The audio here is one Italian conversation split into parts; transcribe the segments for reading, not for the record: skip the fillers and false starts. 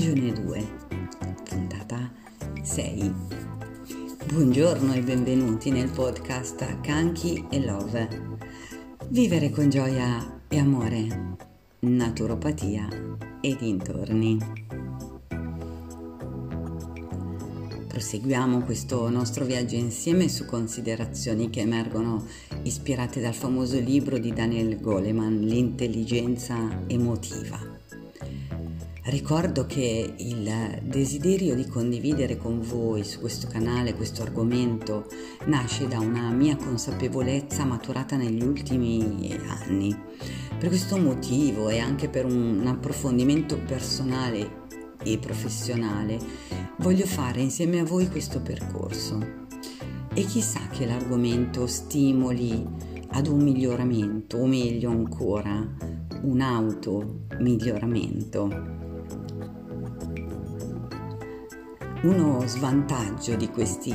stagione 2, puntata 6. Buongiorno e benvenuti nel podcast Canchi e Love. Vivere con gioia e amore, naturopatia e dintorni. Proseguiamo questo nostro viaggio insieme su considerazioni che emergono ispirate dal famoso libro di Daniel Goleman, L'Intelligenza Emotiva. Ricordo che il desiderio di condividere con voi su questo canale questo argomento nasce da una mia consapevolezza maturata negli ultimi anni. Per questo motivo e anche per un approfondimento personale e professionale voglio fare insieme a voi questo percorso. E chissà che l'argomento stimoli ad un miglioramento, o meglio ancora, un automiglioramento. Uno svantaggio di questi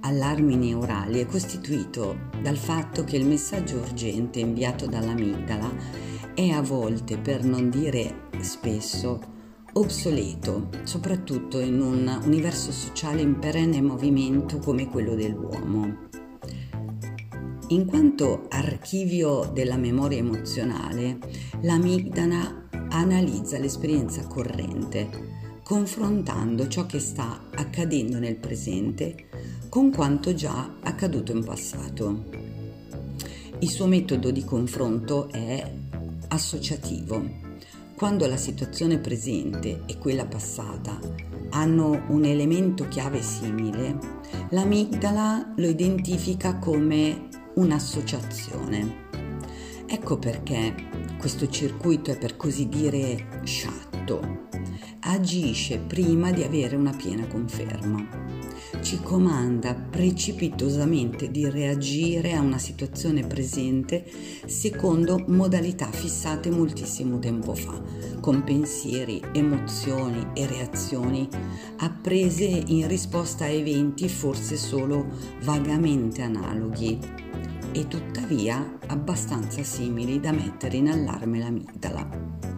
allarmi neurali è costituito dal fatto che il messaggio urgente inviato dall'amigdala è a volte, per non dire spesso, obsoleto, soprattutto in un universo sociale in perenne movimento come quello dell'uomo. In quanto archivio della memoria emozionale, l'amigdala analizza l'esperienza corrente, confrontando ciò che sta accadendo nel presente con quanto già accaduto in passato. Il suo metodo di confronto è associativo. Quando la situazione presente e quella passata hanno un elemento chiave simile, l'amigdala lo identifica come un'associazione. Ecco perché questo circuito è, per così dire, sciatto. Agisce prima di avere una piena conferma. Ci comanda precipitosamente di reagire a una situazione presente secondo modalità fissate moltissimo tempo fa, con pensieri, emozioni e reazioni apprese in risposta a eventi forse solo vagamente analoghi e tuttavia abbastanza simili da mettere in allarme l'amigdala.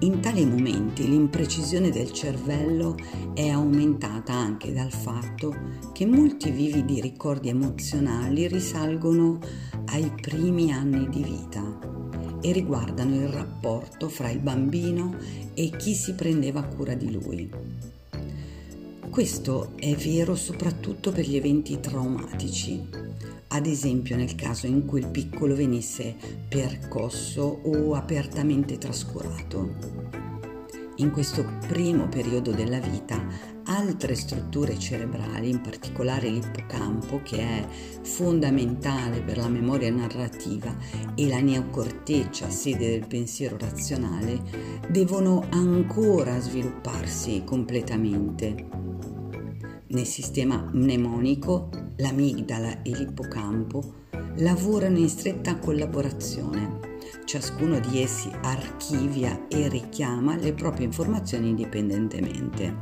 In tali momenti l'imprecisione del cervello è aumentata anche dal fatto che molti vividi ricordi emozionali risalgono ai primi anni di vita e riguardano il rapporto fra il bambino e chi si prendeva cura di lui. Questo è vero soprattutto per gli eventi traumatici, ad esempio nel caso in cui il piccolo venisse percosso o apertamente trascurato. In questo primo periodo della vita, altre strutture cerebrali, in particolare l'ippocampo, che è fondamentale per la memoria narrativa, e la neocorteccia, sede del pensiero razionale, devono ancora svilupparsi completamente. Nel sistema mnemonico, l'amigdala e l'ippocampo lavorano in stretta collaborazione. Ciascuno di essi archivia e richiama le proprie informazioni indipendentemente.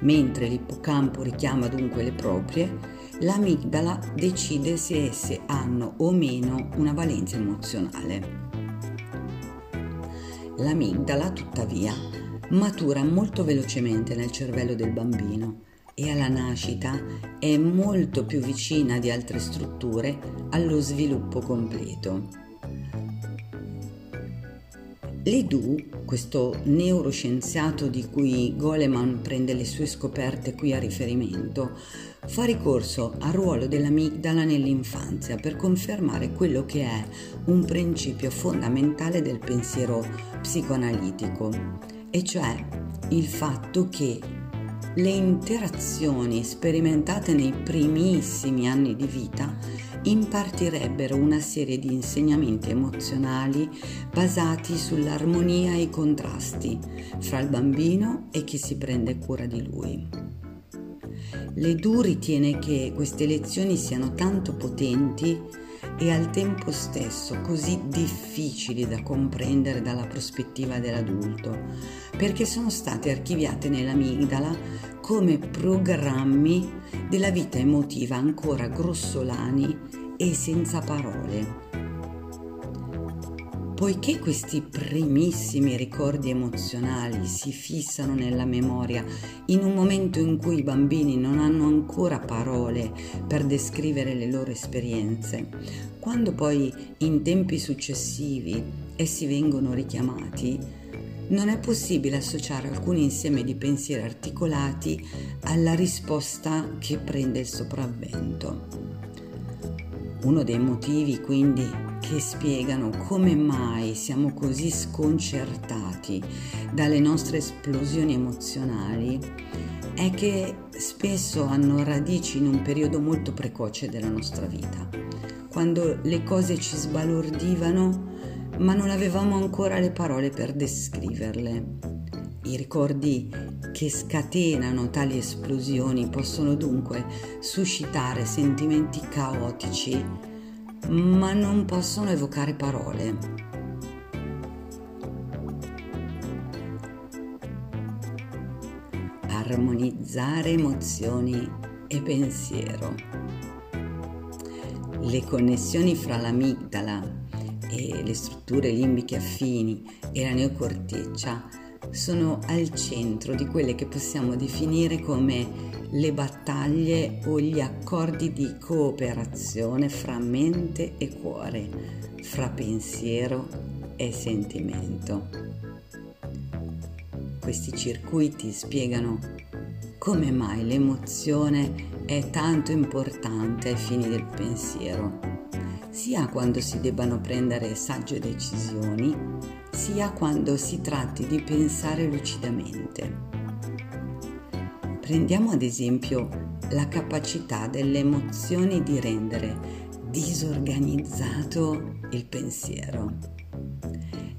Mentre l'ippocampo richiama dunque le proprie, l'amigdala decide se esse hanno o meno una valenza emozionale. L'amigdala, tuttavia, matura molto velocemente nel cervello del bambino e alla nascita è molto più vicina di altre strutture allo sviluppo completo. Ledoux, questo neuroscienziato di cui Goleman prende le sue scoperte qui a riferimento, fa ricorso al ruolo dell'amigdala nell'infanzia per confermare quello che è un principio fondamentale del pensiero psicoanalitico, e cioè il fatto che le interazioni sperimentate nei primissimi anni di vita impartirebbero una serie di insegnamenti emozionali basati sull'armonia e i contrasti fra il bambino e chi si prende cura di lui. Ledoux ritiene che queste lezioni siano tanto potenti e al tempo stesso così difficili da comprendere dalla prospettiva dell'adulto, perché sono state archiviate nell'amigdala come programmi della vita emotiva ancora grossolani e senza parole. Poiché questi primissimi ricordi emozionali si fissano nella memoria in un momento in cui i bambini non hanno ancora parole per descrivere le loro esperienze, quando poi in tempi successivi essi vengono richiamati, non è possibile associare alcun insieme di pensieri articolati alla risposta che prende il sopravvento. Uno dei motivi, quindi, che spiegano come mai siamo così sconcertati dalle nostre esplosioni emozionali è che spesso hanno radici in un periodo molto precoce della nostra vita, quando le cose ci sbalordivano ma non avevamo ancora le parole per descriverle. I ricordi che scatenano tali esplosioni possono dunque suscitare sentimenti caotici, ma non possono evocare parole. Armonizzare emozioni e pensiero. Le connessioni fra l'amigdala e le strutture limbiche affini e la neocorteccia sono al centro di quelle che possiamo definire come le battaglie o gli accordi di cooperazione fra mente e cuore, fra pensiero e sentimento. Questi circuiti spiegano come mai l'emozione è tanto importante ai fini del pensiero, sia quando si debbano prendere sagge decisioni, sia quando si tratti di pensare lucidamente. Prendiamo ad esempio la capacità delle emozioni di rendere disorganizzato il pensiero.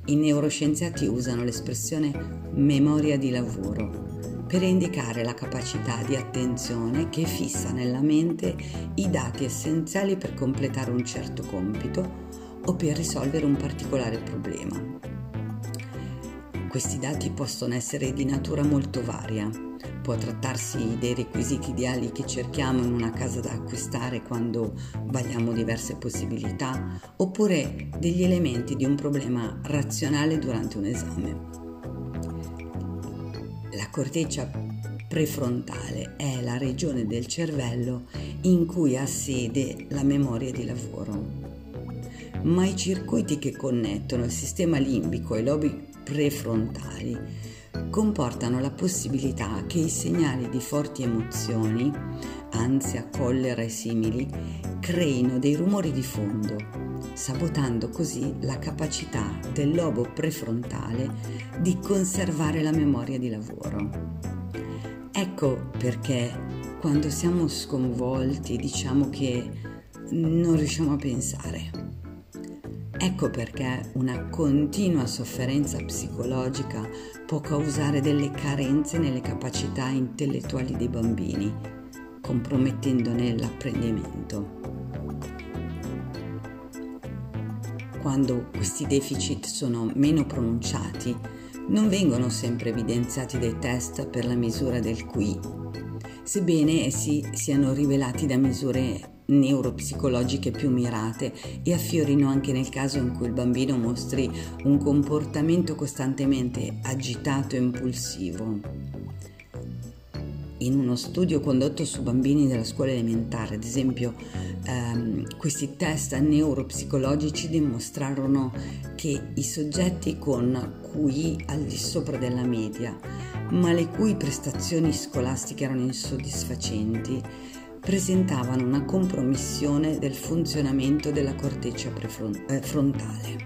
I neuroscienziati usano l'espressione memoria di lavoro per indicare la capacità di attenzione che fissa nella mente i dati essenziali per completare un certo compito o per risolvere un particolare problema. Questi dati possono essere di natura molto varia. Può trattarsi dei requisiti ideali che cerchiamo in una casa da acquistare quando vagliamo diverse possibilità, oppure degli elementi di un problema razionale durante un esame. La corteccia prefrontale è la regione del cervello in cui ha sede la memoria di lavoro. Ma i circuiti che connettono il sistema limbico e i lobi prefrontali comportano la possibilità che i segnali di forti emozioni, ansia, collera e simili, creino dei rumori di fondo, sabotando così la capacità del lobo prefrontale di conservare la memoria di lavoro. Ecco perché quando siamo sconvolti diciamo che non riusciamo a pensare. Ecco perché una continua sofferenza psicologica può causare delle carenze nelle capacità intellettuali dei bambini, compromettendone l'apprendimento. Quando questi deficit sono meno pronunciati, non vengono sempre evidenziati dai test per la misura del QI, sebbene essi siano rivelati da misure neuropsicologiche più mirate e affiorino anche nel caso in cui il bambino mostri un comportamento costantemente agitato e impulsivo. In uno studio condotto su bambini della scuola elementare, ad esempio, questi test neuropsicologici dimostrarono che i soggetti con QI al di sopra della media, ma le cui prestazioni scolastiche erano insoddisfacenti, presentavano una compromissione del funzionamento della corteccia prefrontale.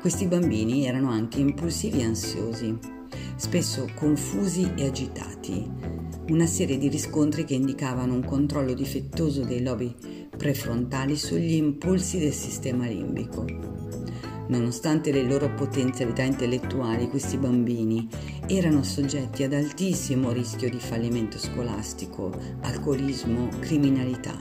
Questi bambini erano anche impulsivi e ansiosi, spesso confusi e agitati, una serie di riscontri che indicavano un controllo difettoso dei lobi prefrontali sugli impulsi del sistema limbico. Nonostante le loro potenzialità intellettuali, questi bambini erano soggetti ad altissimo rischio di fallimento scolastico, alcolismo, criminalità,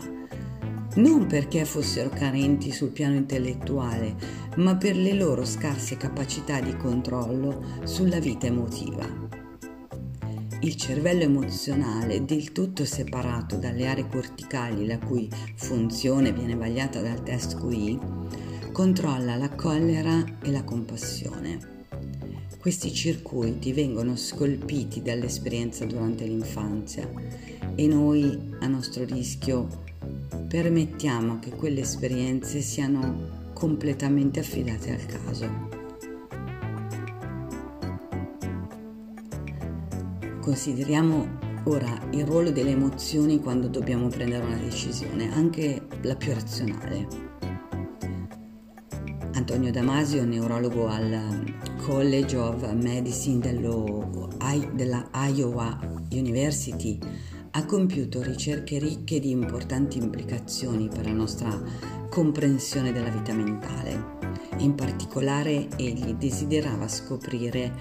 non perché fossero carenti sul piano intellettuale, ma per le loro scarse capacità di controllo sulla vita emotiva. Il cervello emozionale, del tutto separato dalle aree corticali la cui funzione viene vagliata dal test QI, controlla la collera e la compassione. Questi circuiti vengono scolpiti dall'esperienza durante l'infanzia e noi, a nostro rischio, permettiamo che quelle esperienze siano completamente affidate al caso. Consideriamo ora il ruolo delle emozioni quando dobbiamo prendere una decisione, anche la più razionale. Antonio Damasio, neurologo al College of Medicine della Iowa University, ha compiuto ricerche ricche di importanti implicazioni per la nostra comprensione della vita mentale. In particolare, egli desiderava scoprire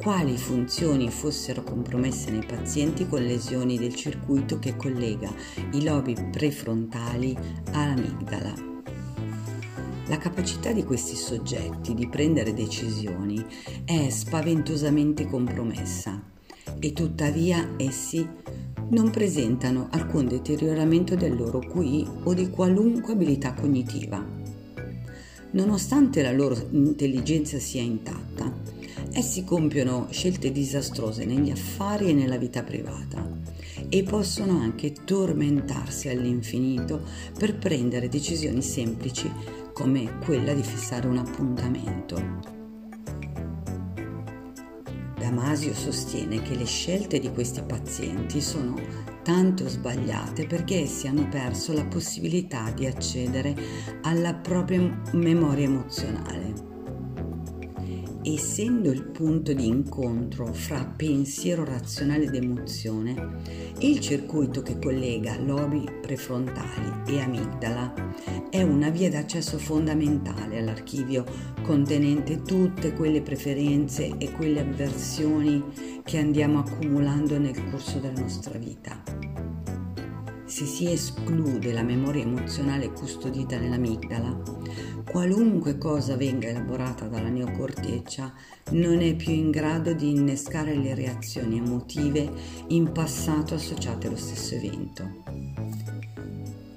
quali funzioni fossero compromesse nei pazienti con lesioni del circuito che collega i lobi prefrontali all'amigdala. La capacità di questi soggetti di prendere decisioni è spaventosamente compromessa e tuttavia essi non presentano alcun deterioramento del loro QI o di qualunque abilità cognitiva. Nonostante la loro intelligenza sia intatta, essi compiono scelte disastrose negli affari e nella vita privata e possono anche tormentarsi all'infinito per prendere decisioni semplici come quella di fissare un appuntamento. Damasio sostiene che le scelte di questi pazienti sono tanto sbagliate perché essi hanno perso la possibilità di accedere alla propria memoria emozionale, essendo il punto di incontro fra pensiero razionale ed emozione, il circuito che collega lobi prefrontali e amigdala è una via d'accesso fondamentale all'archivio contenente tutte quelle preferenze e quelle avversioni che andiamo accumulando nel corso della nostra vita. Se si esclude la memoria emozionale custodita nell'amigdala, qualunque cosa venga elaborata dalla neocorteccia non è più in grado di innescare le reazioni emotive in passato associate allo stesso evento.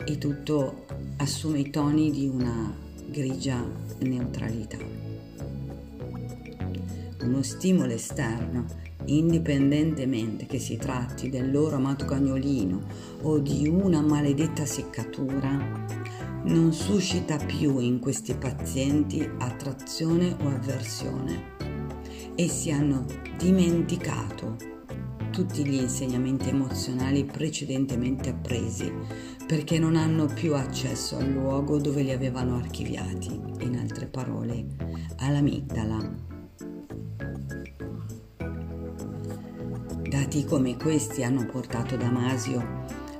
E tutto assume i toni di una grigia neutralità. Uno stimolo esterno, indipendentemente che si tratti del loro amato cagnolino o di una maledetta seccatura, non suscita più in questi pazienti attrazione o avversione. Essi hanno dimenticato tutti gli insegnamenti emozionali precedentemente appresi perché non hanno più accesso al luogo dove li avevano archiviati, in altre parole, all'amigdala. Dati come questi hanno portato Damasio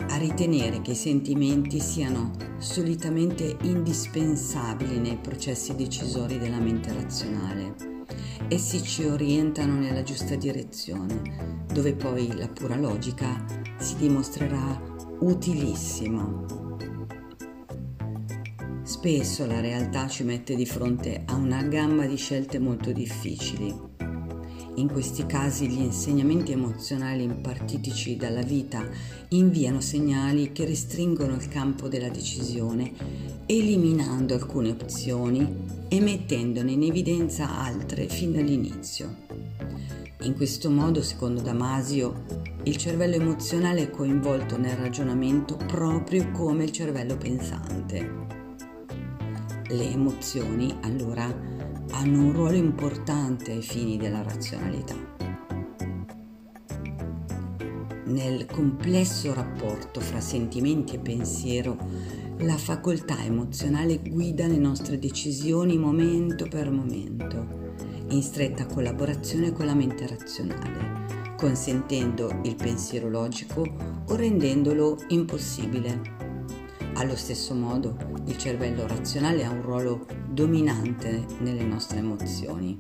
a ritenere che i sentimenti siano solitamente indispensabili nei processi decisori della mente razionale. Essi ci orientano nella giusta direzione, dove poi la pura logica si dimostrerà utilissima. Spesso la realtà ci mette di fronte a una gamma di scelte molto difficili. In questi casi gli insegnamenti emozionali impartitici dalla vita inviano segnali che restringono il campo della decisione, eliminando alcune opzioni e mettendone in evidenza altre fin dall'inizio. In questo modo, secondo Damasio, il cervello emozionale è coinvolto nel ragionamento proprio come il cervello pensante. Le emozioni, allora, hanno un ruolo importante ai fini della razionalità. Nel complesso rapporto fra sentimenti e pensiero, la facoltà emozionale guida le nostre decisioni momento per momento, in stretta collaborazione con la mente razionale, consentendo il pensiero logico o rendendolo impossibile. Allo stesso modo, il cervello razionale ha un ruolo dominante nelle nostre emozioni,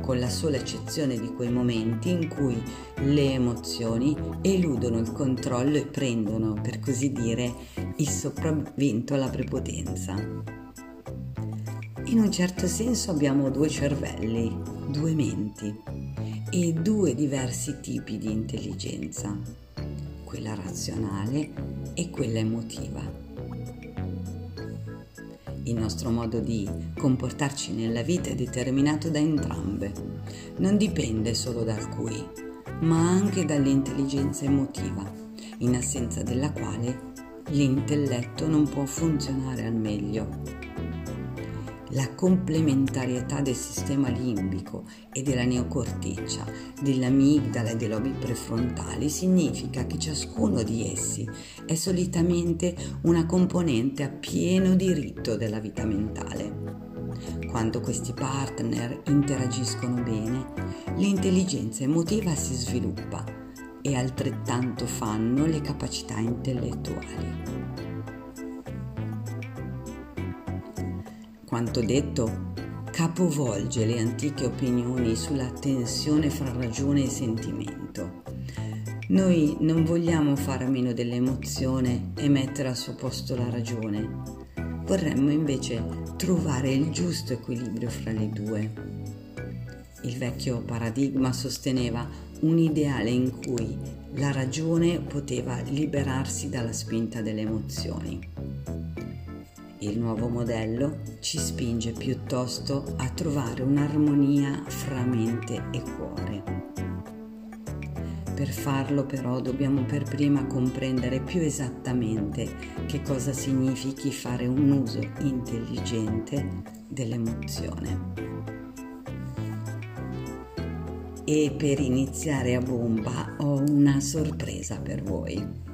con la sola eccezione di quei momenti in cui le emozioni eludono il controllo e prendono, per così dire, il sopravvento alla prepotenza. In un certo senso abbiamo due cervelli, due menti e due diversi tipi di intelligenza, quella razionale e quella emotiva. Il nostro modo di comportarci nella vita è determinato da entrambe. Non dipende solo da alcuni, ma anche dall'intelligenza emotiva, in assenza della quale l'intelletto non può funzionare al meglio. La complementarietà del sistema limbico e della neocorteccia, dell'amigdala e dei lobi prefrontali significa che ciascuno di essi è solitamente una componente a pieno diritto della vita mentale. Quando questi partner interagiscono bene, l'intelligenza emotiva si sviluppa e altrettanto fanno le capacità intellettuali. Quanto detto capovolge le antiche opinioni sulla tensione fra ragione e sentimento. Noi non vogliamo fare a meno dell'emozione e mettere al suo posto la ragione. Vorremmo invece trovare il giusto equilibrio fra le due. Il vecchio paradigma sosteneva un ideale in cui la ragione poteva liberarsi dalla spinta delle emozioni. Il nuovo modello ci spinge piuttosto a trovare un'armonia fra mente e cuore. Per farlo però dobbiamo per prima comprendere più esattamente che cosa significhi fare un uso intelligente dell'emozione. E per iniziare a bomba ho una sorpresa per voi.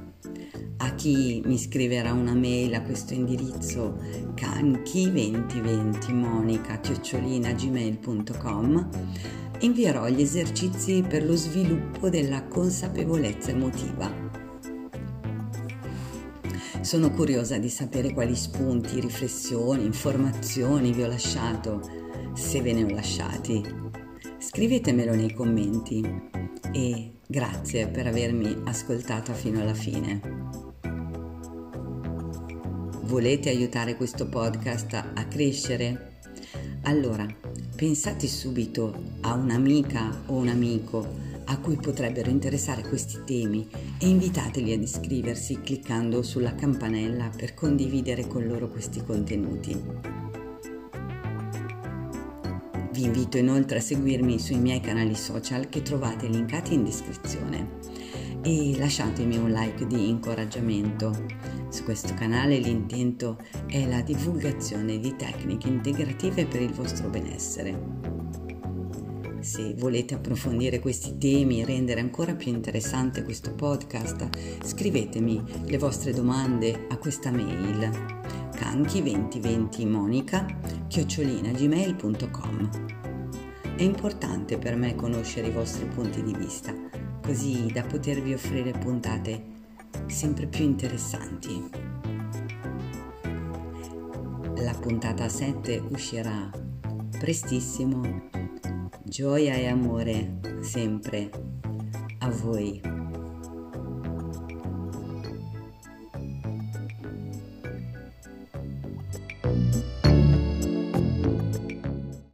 A chi mi scriverà una mail a questo indirizzo canchi2020monica@gmail.com invierò gli esercizi per lo sviluppo della consapevolezza emotiva. Sono curiosa di sapere quali spunti, riflessioni, informazioni vi ho lasciato, se ve ne ho lasciati. Scrivetemelo nei commenti e grazie per avermi ascoltata fino alla fine. Volete aiutare questo podcast a crescere? Allora, pensate subito a un'amica o un amico a cui potrebbero interessare questi temi e invitateli ad iscriversi cliccando sulla campanella per condividere con loro questi contenuti. Vi invito inoltre a seguirmi sui miei canali social che trovate linkati in descrizione. E lasciatemi un like di incoraggiamento. Su questo canale l'intento è la divulgazione di tecniche integrative per il vostro benessere. Se volete approfondire questi temi e rendere ancora più interessante questo podcast, scrivetemi le vostre domande a questa mail canchi2020monica@gmail.com. È importante per me conoscere i vostri punti di vista, così da potervi offrire puntate sempre più interessanti. La puntata 7 uscirà prestissimo. Gioia e amore sempre a voi.